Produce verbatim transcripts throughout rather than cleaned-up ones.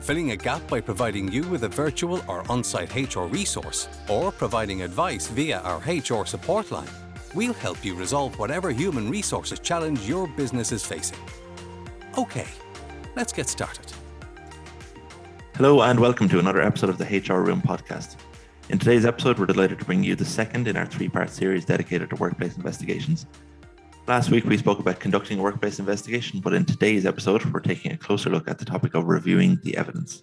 filling a gap by providing you with a virtual or on-site H R resource, or providing advice via our H R support line, we'll help you resolve whatever human resources challenge your business is facing. Okay, let's get started. Hello and welcome to another episode of the H R Room Podcast. In today's episode, we're delighted to bring you the second in our three-part series dedicated to workplace investigations. Last week, we spoke about conducting a workplace investigation, but in today's episode, we're taking a closer look at the topic of reviewing the evidence.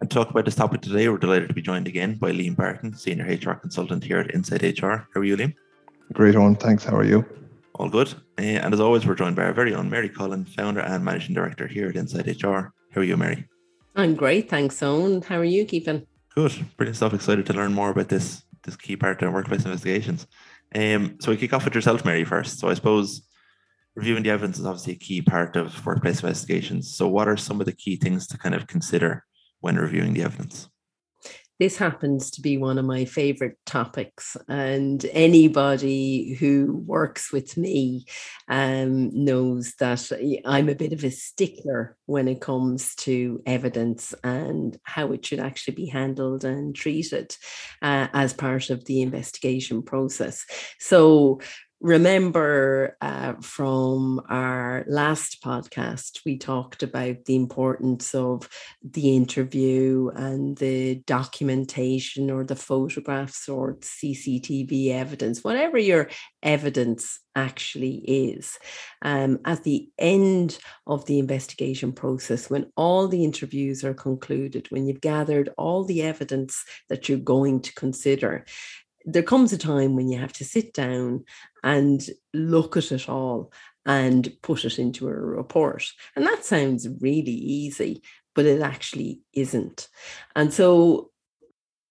And to talk about this topic today, we're delighted to be joined again by Liam Barton, Senior H R Consultant here at Insight H R. How are you, Liam? Great, Owen. Thanks. How are you? All good. Uh, and as always, we're joined by our very own Mary Cullen, Founder and Managing Director here at Insight H R. How are you, Mary? I'm great. Thanks, Owen. How are you keeping? Good. Brilliant stuff. Excited to learn more about this, this key part of workplace investigations. Um, so we kick off with yourself, Mary, first. So I suppose reviewing the evidence is obviously a key part of workplace investigations. So what are some of the key things to kind of consider when reviewing the evidence? This happens to be one of my favorite topics, and anybody who works with me um, knows that I'm a bit of a stickler when it comes to evidence and how it should actually be handled and treated uh, as part of the investigation process. So remember uh, from our last podcast, we talked about the importance of the interview and the documentation or the photographs or C C T V evidence, whatever your evidence actually is. Um, at the end of the investigation process, when all the interviews are concluded, when you've gathered all the evidence that you're going to consider, there comes a time when you have to sit down and look at it all and put it into a report. And that sounds really easy, but it actually isn't. And so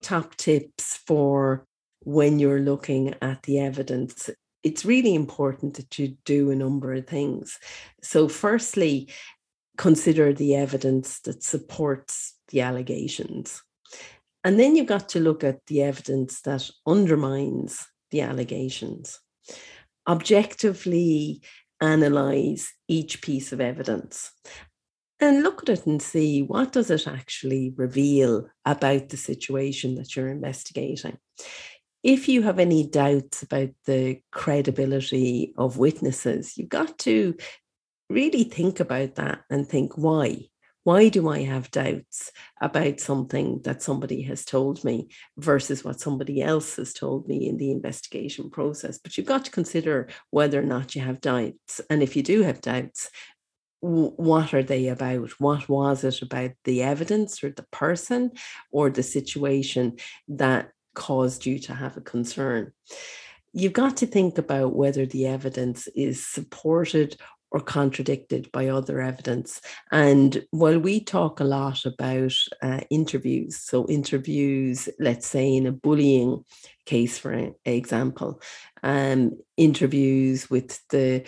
top tips for when you're looking at the evidence, it's really important that you do a number of things. So firstly, consider the evidence that supports the allegations. And then you've got to look at the evidence that undermines the allegations. Objectively analyse each piece of evidence and look at it and see what does it actually reveal about the situation that you're investigating. If you have any doubts about the credibility of witnesses, you've got to really think about that and think why. Why do I have doubts about something that somebody has told me versus what somebody else has told me in the investigation process? But you've got to consider whether or not you have doubts. And if you do have doubts, what are they about? What was it about the evidence or the person or the situation that caused you to have a concern? You've got to think about whether the evidence is supported or contradicted by other evidence. And while we talk a lot about uh, interviews, so interviews, let's say in a bullying case, for example, um, interviews with the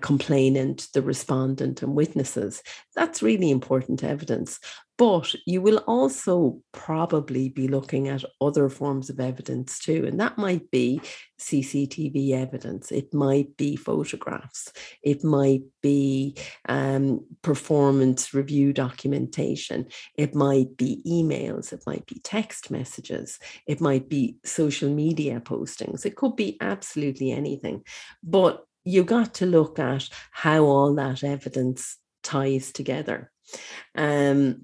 complainant, the respondent and witnesses, that's really important evidence. But you will also probably be looking at other forms of evidence too. And that might be C C T V evidence. It might be photographs. It might be um, performance review documentation. It might be emails. It might be text messages. It might be social media postings. It could be absolutely anything. But you've got to look at how all that evidence ties together. Um,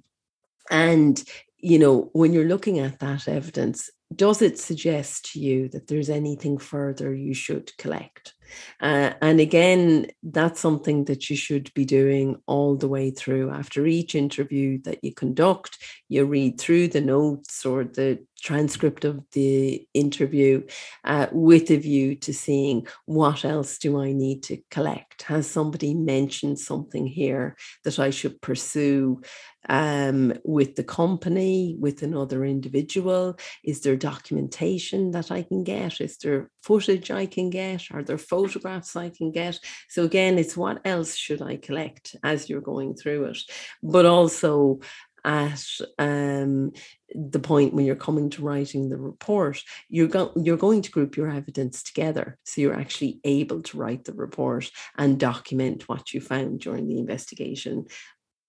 and, you know, when you're looking at that evidence, does it suggest to you that there's anything further you should collect? Uh, and again, that's something that you should be doing all the way through. After each interview that you conduct, you read through the notes or the transcript of the interview uh, with a view to seeing what else do I need to collect. Has somebody mentioned something here that I should pursue um, with the company, with another individual? Is there documentation that I can get? Is there footage I can get? Are there photographs I can get? So again, it's what else should I collect as you're going through it, but also at um, the point when you're coming to writing the report, you're, go- you're going to group your evidence together. So you're actually able to write the report and document what you found during the investigation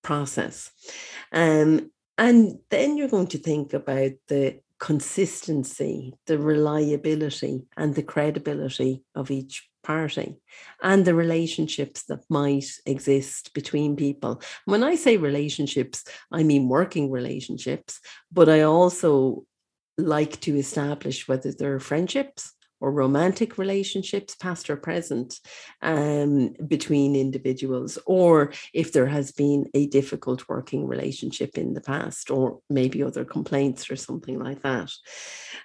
process. Um, and then you're going to think about the consistency, the reliability and the credibility of each party and the relationships that might exist between people. When I say relationships, I mean working relationships, but I also like to establish whether there are friendships or romantic relationships, past or present, um, between individuals, or if there has been a difficult working relationship in the past, or maybe other complaints or something like that.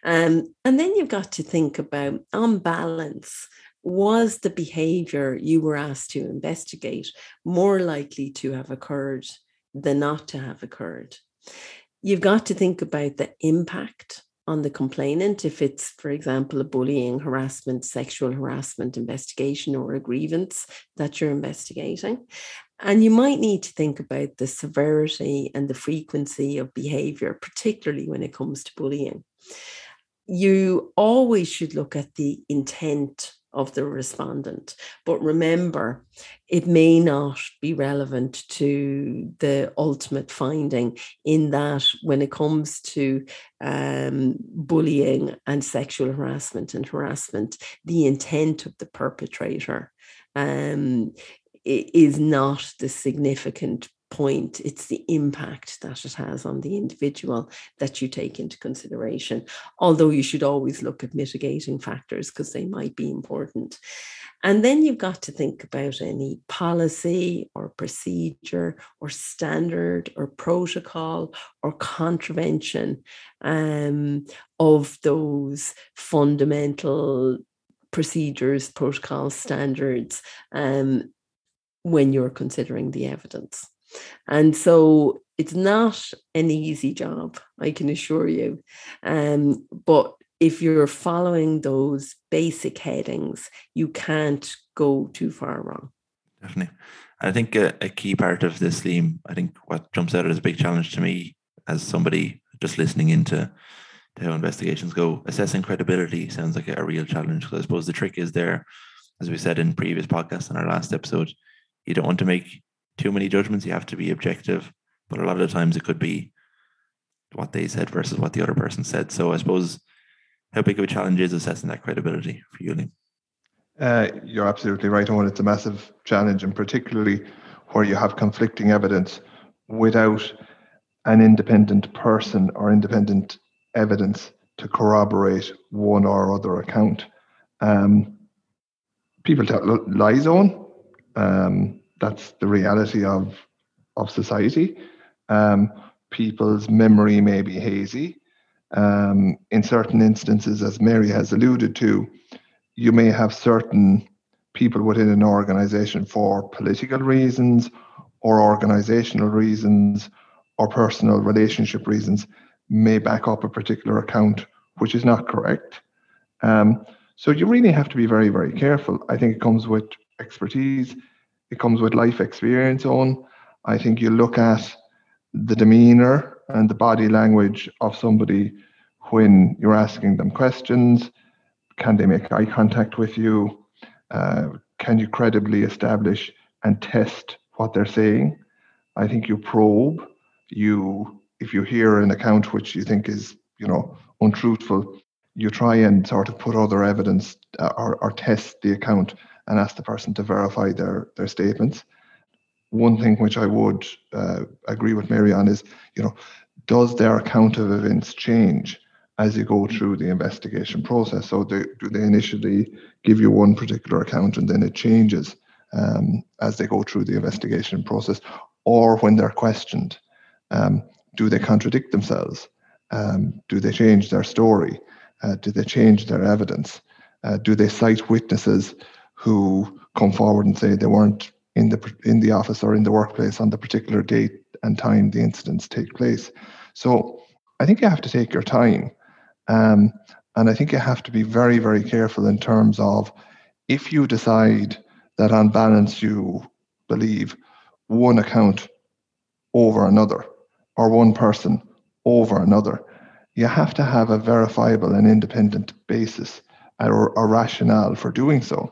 Um, and then you've got to think about, on balance, was the behaviour you were asked to investigate more likely to have occurred than not to have occurred? You've got to think about the impact on the complainant, if it's, for example, a bullying, harassment, sexual harassment investigation or a grievance that you're investigating. And you might need to think about the severity and the frequency of behaviour, particularly when it comes to bullying. You always should look at the intent of the respondent. But remember, it may not be relevant to the ultimate finding, in that when it comes to um, bullying and sexual harassment and harassment, the intent of the perpetrator um, is not the significant point. It's the impact that it has on the individual that you take into consideration, although you should always look at mitigating factors because they might be important. And then you've got to think about any policy or procedure or standard or protocol or contravention um, of those fundamental procedures, protocols, standards um, when you're considering the evidence. And so it's not an easy job, I can assure you. Um, but if you're following those basic headings, you can't go too far wrong. Definitely. I think a, a key part of this, Liam, I think what jumps out as a big challenge to me as somebody just listening into to how investigations go, assessing credibility sounds like a real challenge. So I suppose the trick is there, as we said in previous podcasts in our last episode, you don't want to make too many judgments. You have to be objective, but a lot of the times it could be what they said versus what the other person said. So I suppose, how big of a challenge is assessing that credibility for you, Liam? Uh, you're absolutely right, Owen. It's a massive challenge, and particularly where you have conflicting evidence without an independent person or independent evidence to corroborate one or other account. Um, people tell lies, Owen. Um, That's the reality of of society. Um, people's memory may be hazy. Um, in certain instances, as Mary has alluded to, you may have certain people within an organization for political reasons or organizational reasons or personal relationship reasons may back up a particular account, which is not correct. Um, so you really have to be very, very careful. I think it comes with expertise. It comes with life experience on. I think you look at the demeanor and the body language of somebody when you're asking them questions. Can they make eye contact with you? Uh, can you credibly establish and test what they're saying? I think you probe. You, if you hear an account which you think is, you know, untruthful, you try and sort of put other evidence uh, or, or test the account and ask the person to verify their, their statements. One thing which I would uh, agree with Mary on is, you know, does their account of events change as you go through the investigation process? So do, do they initially give you one particular account and then it changes um, as they go through the investigation process? Or when they're questioned, um, do they contradict themselves? Um, do they change their story? Uh, do they change their evidence? Uh, do they cite witnesses who come forward and say they weren't in the in the office or in the workplace on the particular date and time the incidents take place? So I think you have to take your time. Um, and I think you have to be very, very careful in terms of, if you decide that on balance you believe one account over another or one person over another, you have to have a verifiable and independent basis or a rationale for doing so.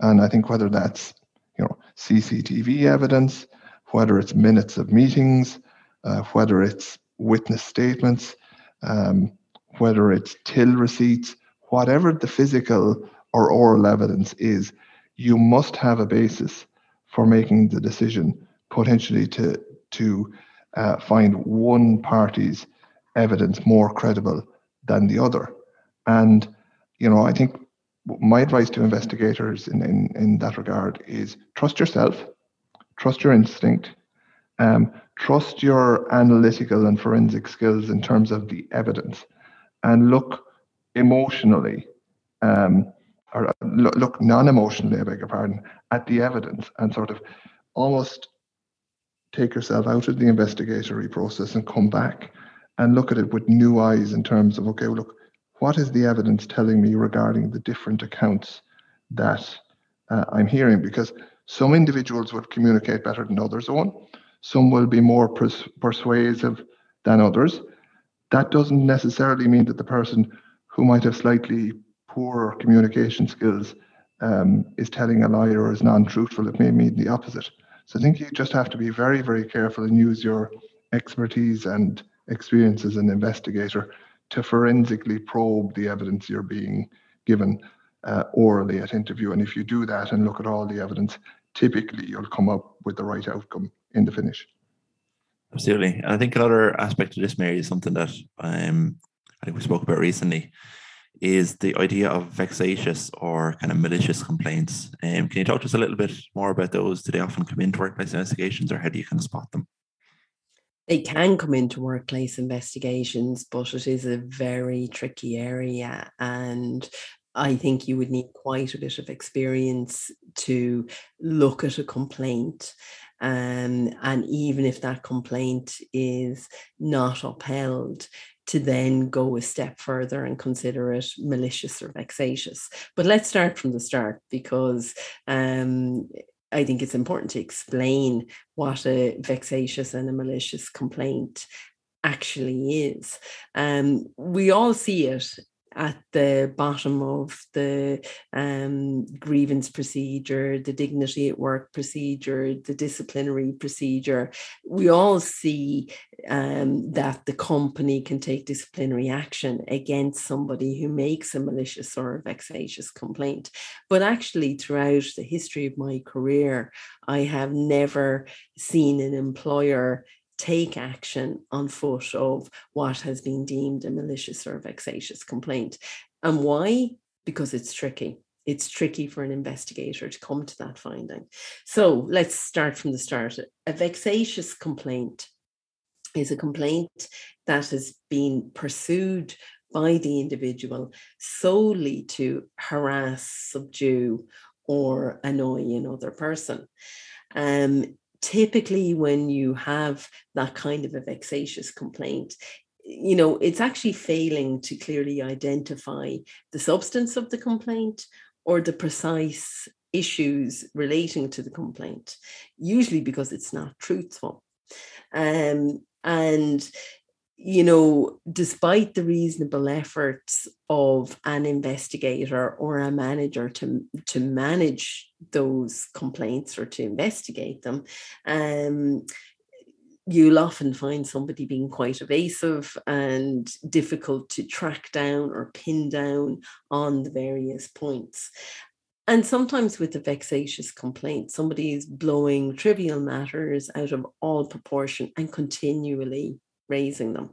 And I think whether that's, you know, C C T V evidence, whether it's minutes of meetings, uh, whether it's witness statements, um, whether it's till receipts, whatever the physical or oral evidence is, you must have a basis for making the decision potentially to to uh, find one party's evidence more credible than the other. And, you know, I think my advice to investigators in, in, in that regard is trust yourself, trust your instinct, um, trust your analytical and forensic skills in terms of the evidence, and look emotionally, um, or look non-emotionally, I beg your pardon, at the evidence, and sort of almost take yourself out of the investigatory process and come back and look at it with new eyes in terms of, okay, well, look, what is the evidence telling me regarding the different accounts that uh, I'm hearing? Because some individuals would communicate better than others, Owen. Some will be more pers- persuasive than others. That doesn't necessarily mean that the person who might have slightly poorer communication skills um, is telling a lie or is non-truthful. It may mean the opposite. So I think you just have to be very, very careful and use your expertise and experience as an investigator to forensically probe the evidence you're being given uh, orally at interview. And if you do that and look at all the evidence, typically you'll come up with the right outcome in the finish. Absolutely. And I think another aspect of this, Mary, is something that um, I think we spoke about recently, is the idea of vexatious or kind of malicious complaints. Um, can you talk to us a little bit more about those? Do they often come into workplace investigations, or how do you kind of spot them? They can come into workplace investigations, but it is a very tricky area. And I think you would need quite a bit of experience to look at a complaint. Um, and even if that complaint is not upheld, to then go a step further and consider it malicious or vexatious. But let's start from the start, because um, I think it's important to explain what a vexatious and a malicious complaint actually is. Um, we all see it at the bottom of the um, grievance procedure, the dignity at work procedure, the disciplinary procedure. We all see um, that the company can take disciplinary action against somebody who makes a malicious or a vexatious complaint. But actually, throughout the history of my career, I have never seen an employer take action on foot of what has been deemed a malicious or vexatious complaint. And why? Because it's tricky. It's tricky for an investigator to come to that finding. So let's start from the start. A vexatious complaint is a complaint that has been pursued by the individual solely to harass, subdue, or annoy another person. Um, Typically, when you have that kind of a vexatious complaint, you know, it's actually failing to clearly identify the substance of the complaint or the precise issues relating to the complaint, usually because it's not truthful. Um, and, you know, despite the reasonable efforts of an investigator or a manager to, to manage those complaints or to investigate them, um, you'll often find somebody being quite evasive and difficult to track down or pin down on the various points. And sometimes with a vexatious complaint, somebody is blowing trivial matters out of all proportion and continually raising them.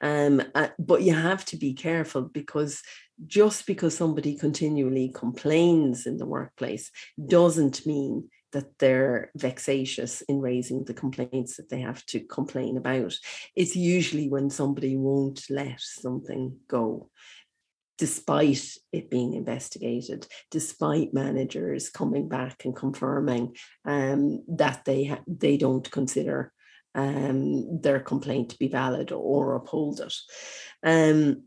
Um, uh, but you have to be careful, because just because somebody continually complains in the workplace doesn't mean that they're vexatious in raising the complaints that they have to complain about. It's usually when somebody won't let something go, despite it being investigated, despite managers coming back and confirming um, that they ha- they don't consider um, their complaint to be valid or uphold it. Um,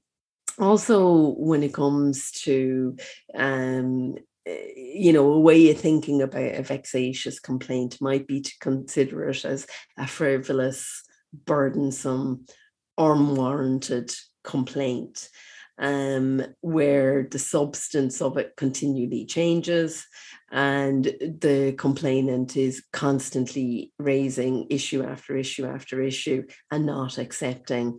also, when it comes to um, you know, a way of thinking about a vexatious complaint might be to consider it as a frivolous, burdensome, unwarranted complaint, um, where the substance of it continually changes and the complainant is constantly raising issue after issue after issue and not accepting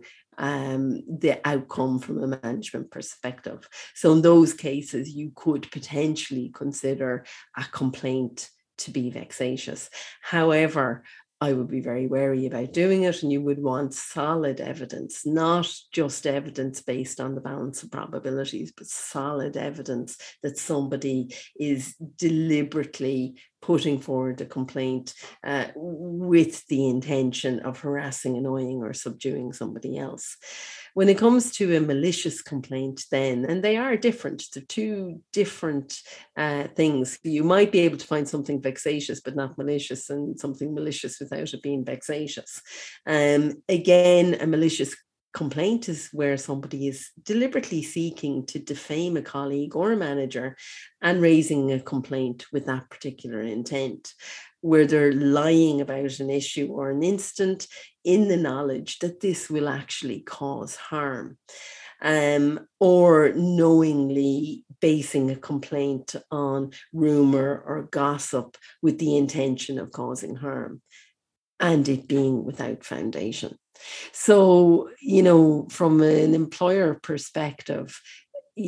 Um, the outcome from a management perspective. So in those cases, you could potentially consider a complaint to be vexatious. However, I would be very wary about doing it, and you would want solid evidence, not just evidence based on the balance of probabilities, but solid evidence that somebody is deliberately putting forward a complaint uh, with the intention of harassing, annoying, or subduing somebody else. When it comes to a malicious complaint, then, and they are different, they're two different uh, things. You might be able to find something vexatious but not malicious, and something malicious without it being vexatious. Um, again, a malicious complaint is where somebody is deliberately seeking to defame a colleague or a manager and raising a complaint with that particular intent, where they're lying about an issue or an incident in the knowledge that this will actually cause harm, um, or knowingly basing a complaint on rumour or gossip with the intention of causing harm and it being without foundation. So, you know, from an employer perspective,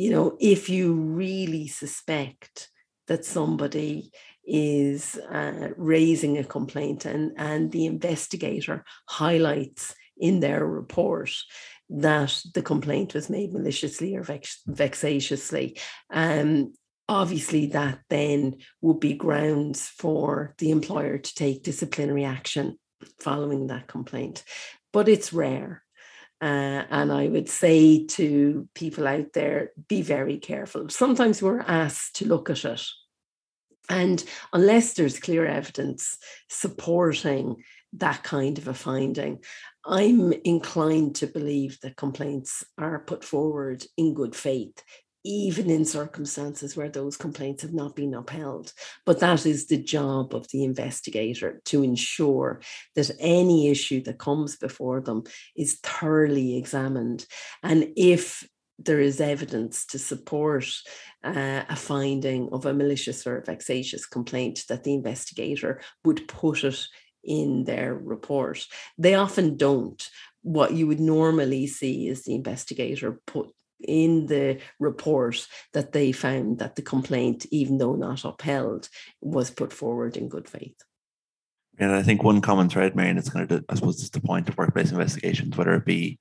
you know, if you really suspect that somebody is uh, raising a complaint and, and the investigator highlights in their report that the complaint was made maliciously or vex- vexatiously, um, obviously that then would be grounds for the employer to take disciplinary action following that complaint. But it's rare. Uh, and I would say to people out there, be very careful. Sometimes we're asked to look at it, and unless there's clear evidence supporting that kind of a finding, I'm inclined to believe that complaints are put forward in good faith, even in circumstances where those complaints have not been upheld. But that is the job of the investigator, to ensure that any issue that comes before them is thoroughly examined. And if there is evidence to support uh, a finding of a malicious or vexatious complaint, that the investigator would put it in their report. They often don't. What you would normally see is the investigator put in the report that they found that the complaint, even though not upheld, was put forward in good faith. And I think one common thread, Mary, and it's kind of, the, I suppose, it's the point of workplace investigations, whether it be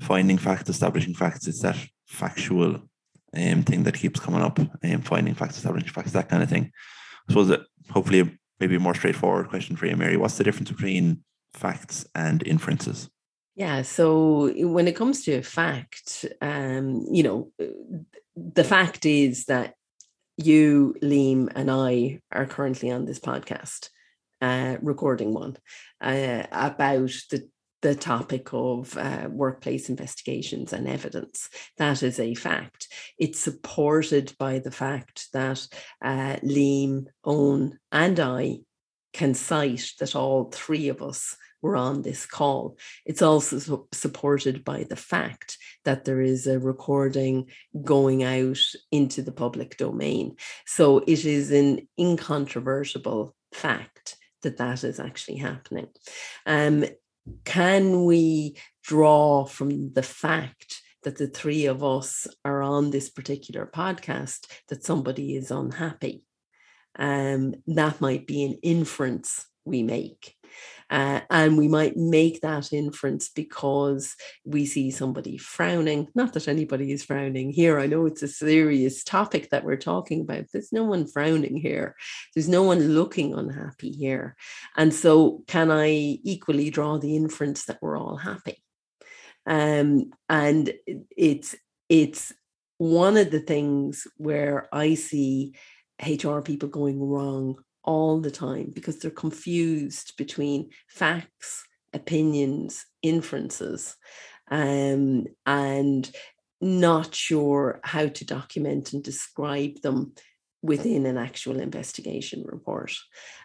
finding facts, establishing facts, it's that factual um, thing that keeps coming up, um, finding facts, establishing facts, that kind of thing. I suppose that hopefully maybe a more straightforward question for you, Mary. What's the difference between facts and inferences? Yeah, so when it comes to a fact, um, you know, the fact is that you, Liam, and I are currently on this podcast, uh, recording one uh, about the, the topic of uh, workplace investigations and evidence. That is a fact. It's supported by the fact that uh, Liam, Owen, and I can cite that all three of us were on this call. It's also su- supported by the fact that there is a recording going out into the public domain. So it is an incontrovertible fact that that is actually happening. Um, can we draw from the fact that the three of us are on this particular podcast that somebody is unhappy? Um, that might be an inference we make. Uh, and we might make that inference because we see somebody frowning. Not that anybody is frowning here. I know it's a serious topic that we're talking about. There's no one frowning here. There's no one looking unhappy here. And so can I equally draw the inference that we're all happy? Um, and it's it's one of the things where I see H R people going wrong all the time, because they're confused between facts, opinions, inferences, um, and not sure how to document and describe them within an actual investigation report.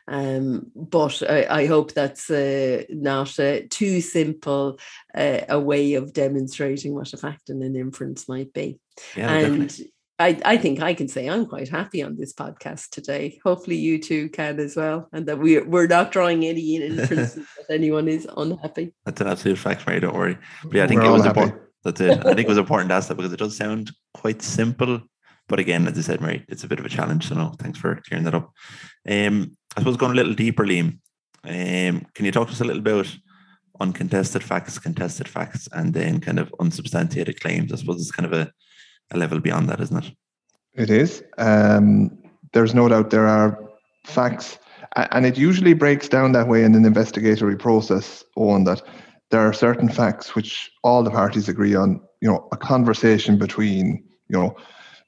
Um, but I, I hope that's uh, not uh, too simple uh, a way of demonstrating what a fact and an inference might be. Yeah, and definitely. I, I think I can say I'm quite happy on this podcast today. Hopefully you too can as well, and that we're, we're not drawing any inferences that anyone is unhappy. That's an absolute fact, Mary, don't worry. But yeah, I think we're it was important. That's it. I think it was important to ask that because it does sound quite simple. But again, as I said, Mary, it's a bit of a challenge. So no, thanks for clearing that up. Um, I suppose going a little deeper, Liam, um, can you talk to us a little about uncontested facts, contested facts, and then kind of unsubstantiated claims? I suppose it's kind of a, a level beyond that, isn't it? It is. Um, there's no doubt there are facts, and it usually breaks down that way in an investigatory process, Owen, that there are certain facts which all the parties agree on. You know, a conversation between, you know,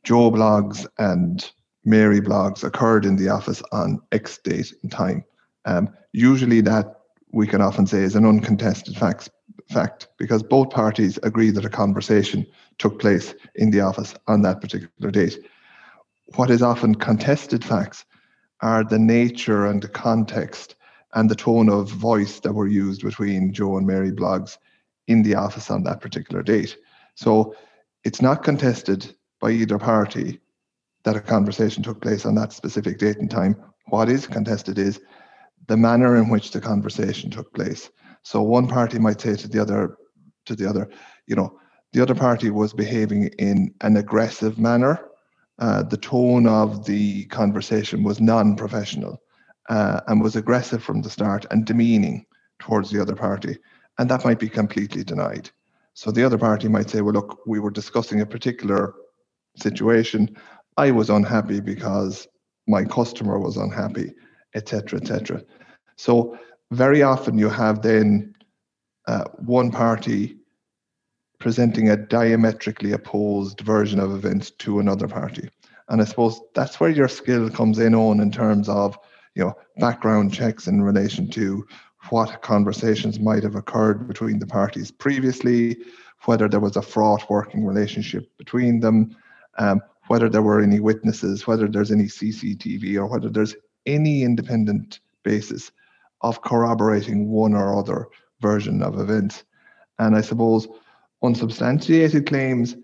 Joe Bloggs and Mary Bloggs occurred in the office on X date and time. Um, usually that we can often say is an uncontested facts, fact because both parties agree that a conversation took place in the office on that particular date. What is often contested facts are the nature and the context and the tone of voice that were used between Joe and Mary Bloggs in the office on that particular date. So it's not contested by either party that a conversation took place on that specific date and time. What is contested is the manner in which the conversation took place. So one party might say to the other, to the other, you know, the other party was behaving in an aggressive manner. Uh, the tone of the conversation was non-professional uh, and was aggressive from the start and demeaning towards the other party. And that might be completely denied. So the other party might say, well, look, we were discussing a particular situation. I was unhappy because my customer was unhappy, et cetera, et cetera. So very often you have then uh, one party presenting a diametrically opposed version of events to another party, and I suppose that's where your skill comes in, on in terms of, you know, background checks in relation to what conversations might have occurred between the parties previously, whether there was a fraught working relationship between them. Um, whether there were any witnesses, whether there's any C C T V, or whether there's any independent basis of corroborating one or other version of events. And I suppose unsubstantiated claims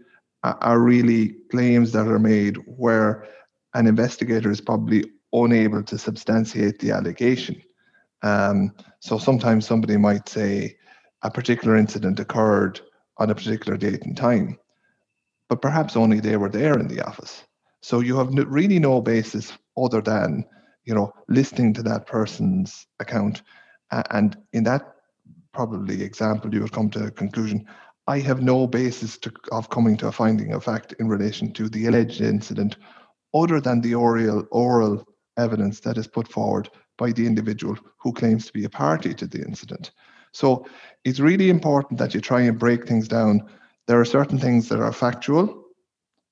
are really claims that are made where an investigator is probably unable to substantiate the allegation. Um, so sometimes somebody might say a particular incident occurred on a particular date and time, but perhaps only they were there in the office. So you have no, really no basis other than, you know, listening to that person's account. Uh, and in that probably example, you would come to a conclusion, I have no basis to, of coming to a finding of fact in relation to the alleged incident other than the oral, oral evidence that is put forward by the individual who claims to be a party to the incident. So it's really important that you try and break things down. There are certain things that are factual,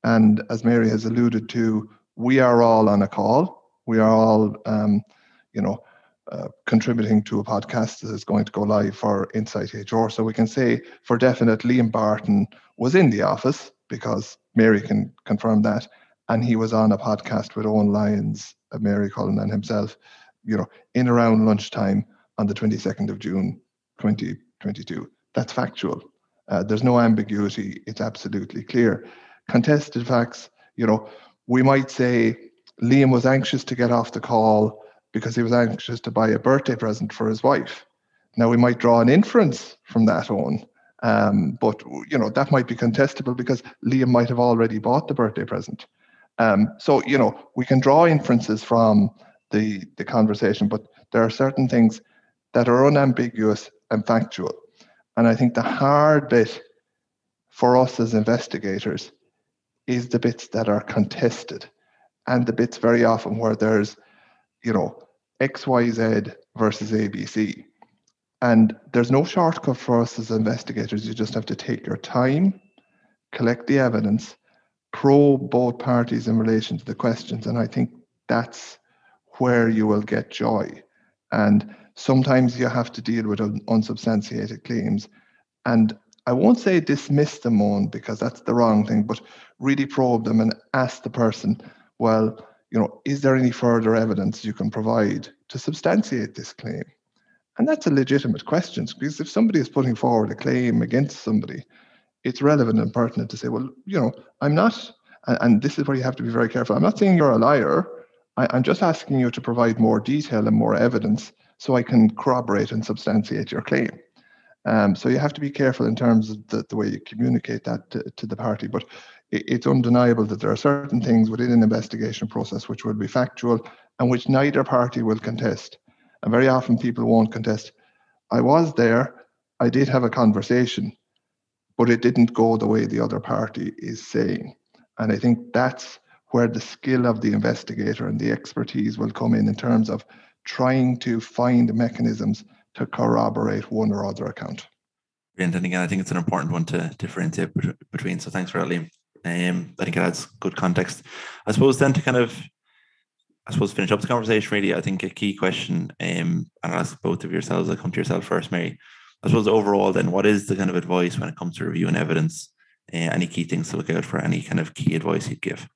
and as Mary has alluded to, we are all on a call. We are all, um, you know, uh, contributing to a podcast that is going to go live for Insight H R. So we can say for definite, Liam Barton was in the office, because Mary can confirm that, and he was on a podcast with Owen Lyons, Mary Cullen, and himself, you know, in around lunchtime on the twenty-second of June, twenty twenty-two. That's factual. Uh, there's no ambiguity. It's absolutely clear. Contested facts, you know, we might say Liam was anxious to get off the call because he was anxious to buy a birthday present for his wife. Now, we might draw an inference from that on, um, but, you know, that might be contestable because Liam might have already bought the birthday present. Um, so, you know, we can draw inferences from the the conversation, but there are certain things that are unambiguous and factual. And I think the hard bit for us as investigators is the bits that are contested, and the bits very often where there's, you know, X Y Z versus A B C. And there's no shortcut for us as investigators. You just have to take your time, collect the evidence, probe both parties in relation to the questions. And I think that's where you will get joy. And sometimes you have to deal with unsubstantiated claims. And I won't say dismiss them on, because that's the wrong thing, but really probe them and ask the person, well, you know, is there any further evidence you can provide to substantiate this claim? And that's a legitimate question, because if somebody is putting forward a claim against somebody, it's relevant and pertinent to say, well, you know, I'm not, and, and this is where you have to be very careful. I'm not saying you're a liar. I, I'm just asking you to provide more detail and more evidence so I can corroborate and substantiate your claim. Um, so you have to be careful in terms of the, the way you communicate that to, to the party. But it, it's undeniable that there are certain things within an investigation process which will be factual and which neither party will contest. And very often people won't contest, I was there, I did have a conversation, but it didn't go the way the other party is saying. And I think that's where the skill of the investigator and the expertise will come in, in terms of trying to find mechanisms to corroborate one or other account. Brilliant. And again, I think it's an important one to differentiate between. So thanks for that, Liam. Um, I think it adds good context. I suppose then to kind of I suppose finish up the conversation, really, I think a key question, um, and I'll ask both of yourselves, I'll come to yourself first, Mary. I suppose overall then, what is the kind of advice when it comes to reviewing evidence? Uh, any key things to look out for, any kind of key advice you'd give?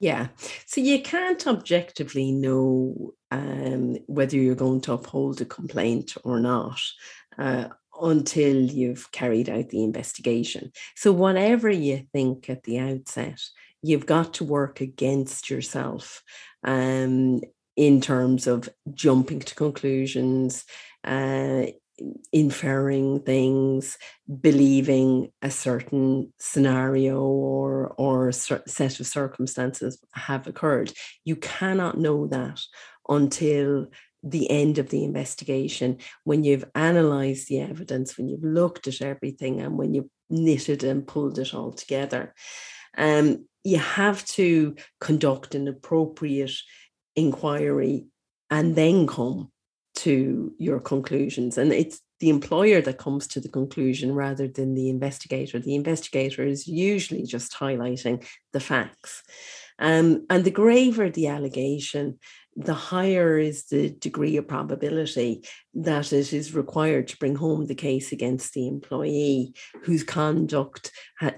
Yeah, so you can't objectively know um, whether you're going to uphold a complaint or not uh, until you've carried out the investigation. So whatever you think at the outset, you've got to work against yourself um, in terms of jumping to conclusions, uh, inferring things, believing a certain scenario or, or a set of circumstances have occurred. You cannot know that until the end of the investigation, when you've analysed the evidence, when you've looked at everything, and when you've knitted and pulled it all together. Um, you have to conduct an appropriate inquiry and then come to your conclusions. And it's the employer that comes to the conclusion rather than the investigator. The investigator is usually just highlighting the facts. Um, and the graver the allegation, the higher is the degree of probability that it is required to bring home the case against the employee whose conduct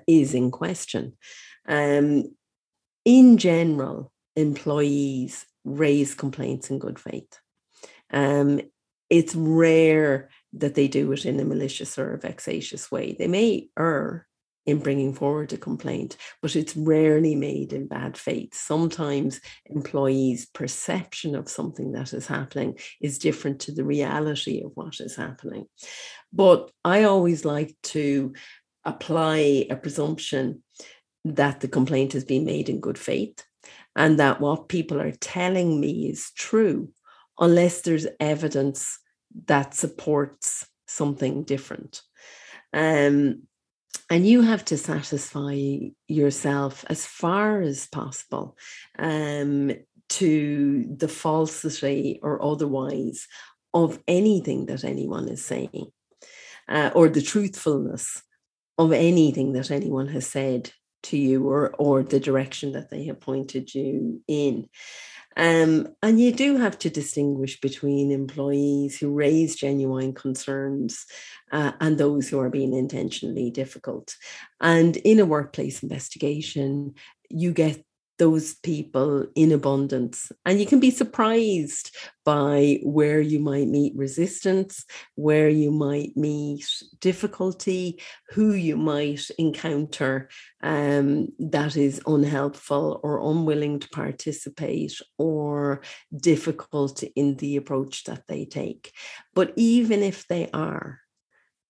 is in question. Um, in general, employees raise complaints in good faith. Um, it's rare that they do it in a malicious or a vexatious way. They may err in bringing forward a complaint, but it's rarely made in bad faith. Sometimes employees' perception of something that is happening is different to the reality of what is happening. But I always like to apply a presumption that the complaint has been made in good faith, and that what people are telling me is true, unless there's evidence that supports something different. Um, and you have to satisfy yourself as far as possible um, to the falsity or otherwise of anything that anyone is saying, uh, or the truthfulness of anything that anyone has said to you, or, or the direction that they have pointed you in. Um, and you do have to distinguish between employees who raise genuine concerns uh, and those who are being intentionally difficult. And in a workplace investigation, you get those people in abundance. And you can be surprised by where you might meet resistance, where you might meet difficulty, who you might encounter um, that is unhelpful or unwilling to participate or difficult in the approach that they take. But even if they are,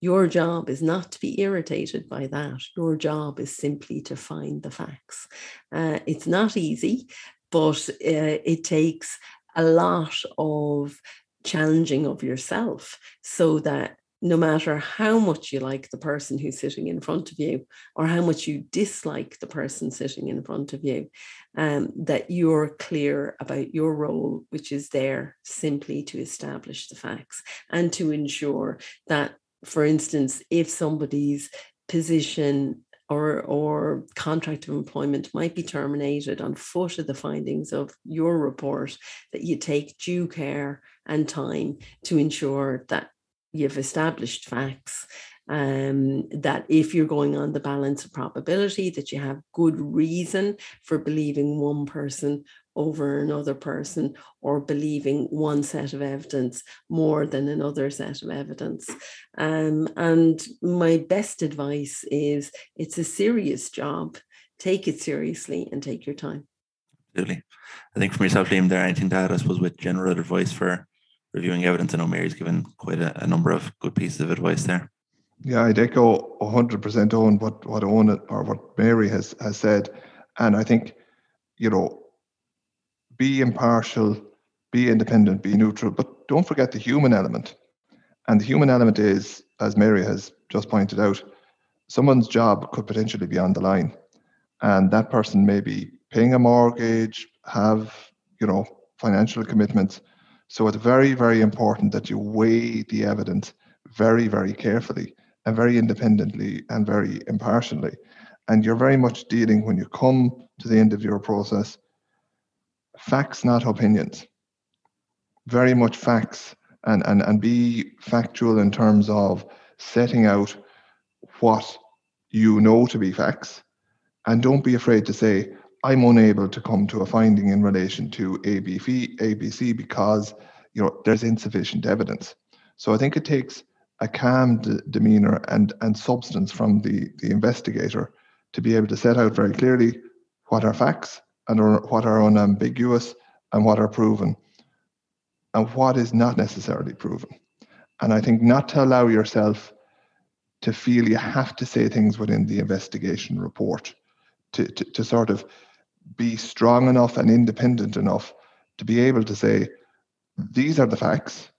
your job is not to be irritated by that. Your job is simply to find the facts. Uh, it's not easy, but uh, it takes a lot of challenging of yourself, so that no matter how much you like the person who's sitting in front of you, or how much you dislike the person sitting in front of you, um, that you're clear about your role, which is there simply to establish the facts and to ensure that, for instance, if somebody's position or or contract of employment might be terminated on foot of the findings of your report, that you take due care and time to ensure that you've established facts, um, that if you're going on the balance of probability, that you have good reason for believing one person over another person, or believing one set of evidence more than another set of evidence. Um, and my best advice is, it's a serious job. Take it seriously and take your time. Absolutely. I think for myself, Liam, there, anything to add, I suppose, with general advice for reviewing evidence? I know Mary's given quite a, a number of good pieces of advice there. Yeah, I'd echo one hundred percent on what, what Owen or what Mary has, has said. And I think, you know, be impartial, be independent, be neutral, but don't forget the human element. And the human element is, as Mary has just pointed out, someone's job could potentially be on the line. And that person may be paying a mortgage, have, you know, financial commitments. So it's very, very important that you weigh the evidence very, very carefully and very independently and very impartially. And you're very much dealing, when you come to the end of your process, facts, not opinions. Very much facts, and, and, and be factual in terms of setting out what you know to be facts. And don't be afraid to say, I'm unable to come to a finding in relation to A B C because, you know, there's insufficient evidence. So I think it takes a calm d- demeanor and, and substance from the, the investigator to be able to set out very clearly what are facts, and are, what are unambiguous, and what are proven, and what is not necessarily proven. And I think not to allow yourself to feel you have to say things within the investigation report, to, to, to sort of be strong enough and independent enough to be able to say, these are the facts,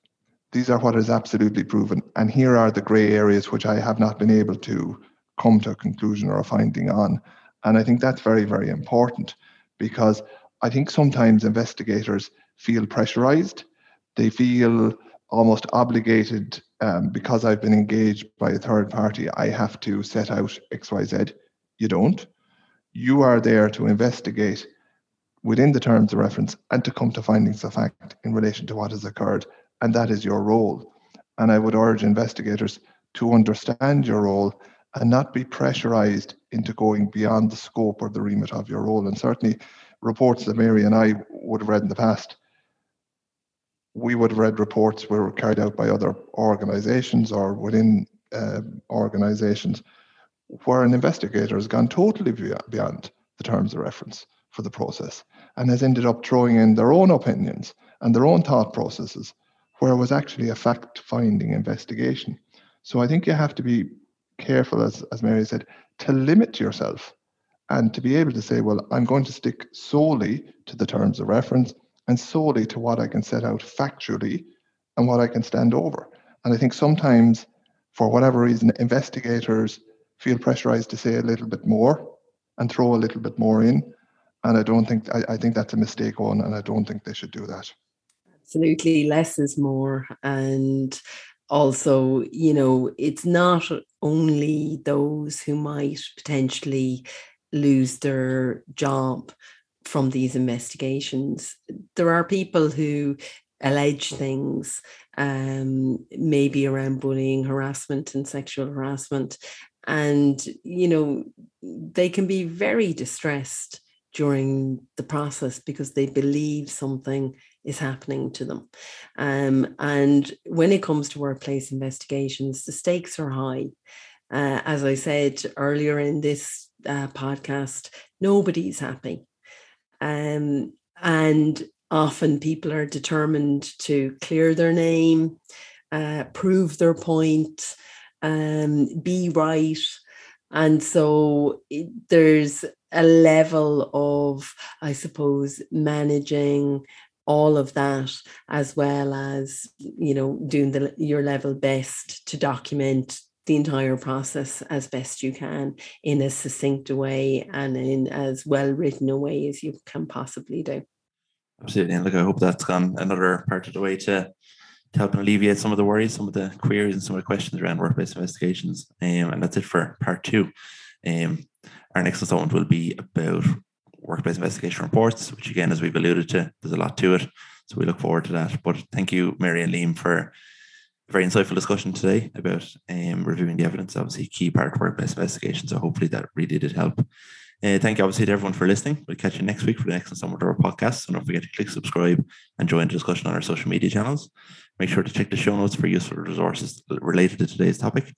these are what is absolutely proven, and here are the grey areas which I have not been able to come to a conclusion or a finding on. And I think that's very, very important. Because I think sometimes investigators feel pressurized. They feel almost obligated, um, because I've been engaged by a third party, I have to set out X Y Z. You don't. You are there to investigate within the terms of reference and to come to findings of fact in relation to what has occurred. And that is your role. And I would urge investigators to understand your role and not be pressurized into going beyond the scope or the remit of your role. And certainly reports that Mary and I would have read in the past, we would have read reports where were carried out by other organizations or within uh, organizations where an investigator has gone totally beyond the terms of reference for the process and has ended up throwing in their own opinions and their own thought processes where it was actually a fact-finding investigation. So I think you have to be careful, as, as Mary said, to limit yourself and to be able to say, well, I'm going to stick solely to the terms of reference and solely to what I can set out factually and what I can stand over. And I think sometimes, for whatever reason, investigators feel pressurized to say a little bit more and throw a little bit more in. And I don't think, I, I think that's a mistake, Owen, and I don't think they should do that. Absolutely. Less is more. And also, you know, it's not only those who might potentially lose their job from these investigations. There are people who allege things, um, maybe around bullying, harassment and sexual harassment. And, you know, they can be very distressed during the process because they believe something is happening to them. Um, and when it comes to workplace investigations, the stakes are high. Uh, as I said earlier in this uh, podcast, nobody's happy. Um, and often people are determined to clear their name, uh, prove their point, um, be right. And so it, there's a level of, I suppose, managing all of that, as well as, you know, doing the, your level best to document the entire process as best you can in as succinct a way and in as well written a way as you can possibly do. Absolutely. And look, I hope that's gone another part of the way to, to help and alleviate some of the worries, some of the queries and some of the questions around workplace investigations. Um, and that's it for part two. Um, our next installment will be about workplace investigation reports, which again, as we've alluded to, there's a lot to it. So we look forward to that. But thank you, Mary and Liam, for a very insightful discussion today about um, reviewing the evidence, obviously a key part of workplace investigation. So hopefully that really did help. Uh, thank you, obviously, to everyone for listening. We'll catch you next week for the next installment of our podcast. So don't forget to click subscribe and join the discussion on our social media channels. Make sure to check the show notes for useful resources related to today's topic.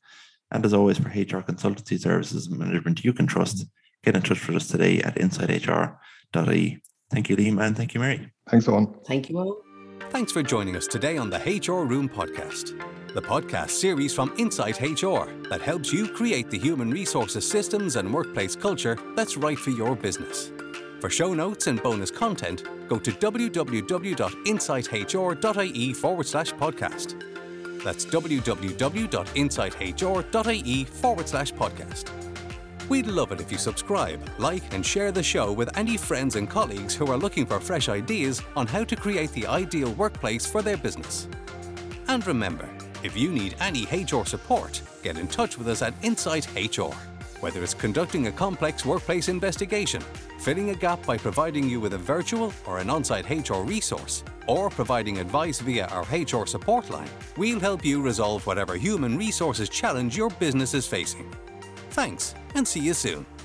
And as always, for H R consultancy services and management you can trust, get in touch with us today at insight H R dot I E. Thank you, Liam, and thank you, Mary. Thanks, Owen. Thank you all. Thanks for joining us today on the H R Room Podcast, the podcast series from Insight H R that helps you create the human resources systems and workplace culture that's right for your business. For show notes and bonus content, go to www.insighthr.ie forward slash podcast. That's www.insighthr.ie forward slash podcast. We'd love it if you subscribe, like, and share the show with any friends and colleagues who are looking for fresh ideas on how to create the ideal workplace for their business. And remember, if you need any H R support, get in touch with us at Insight H R. Whether it's conducting a complex workplace investigation, filling a gap by providing you with a virtual or an on-site H R resource, or providing advice via our H R support line, we'll help you resolve whatever human resources challenge your business is facing. Thanks, and see you soon.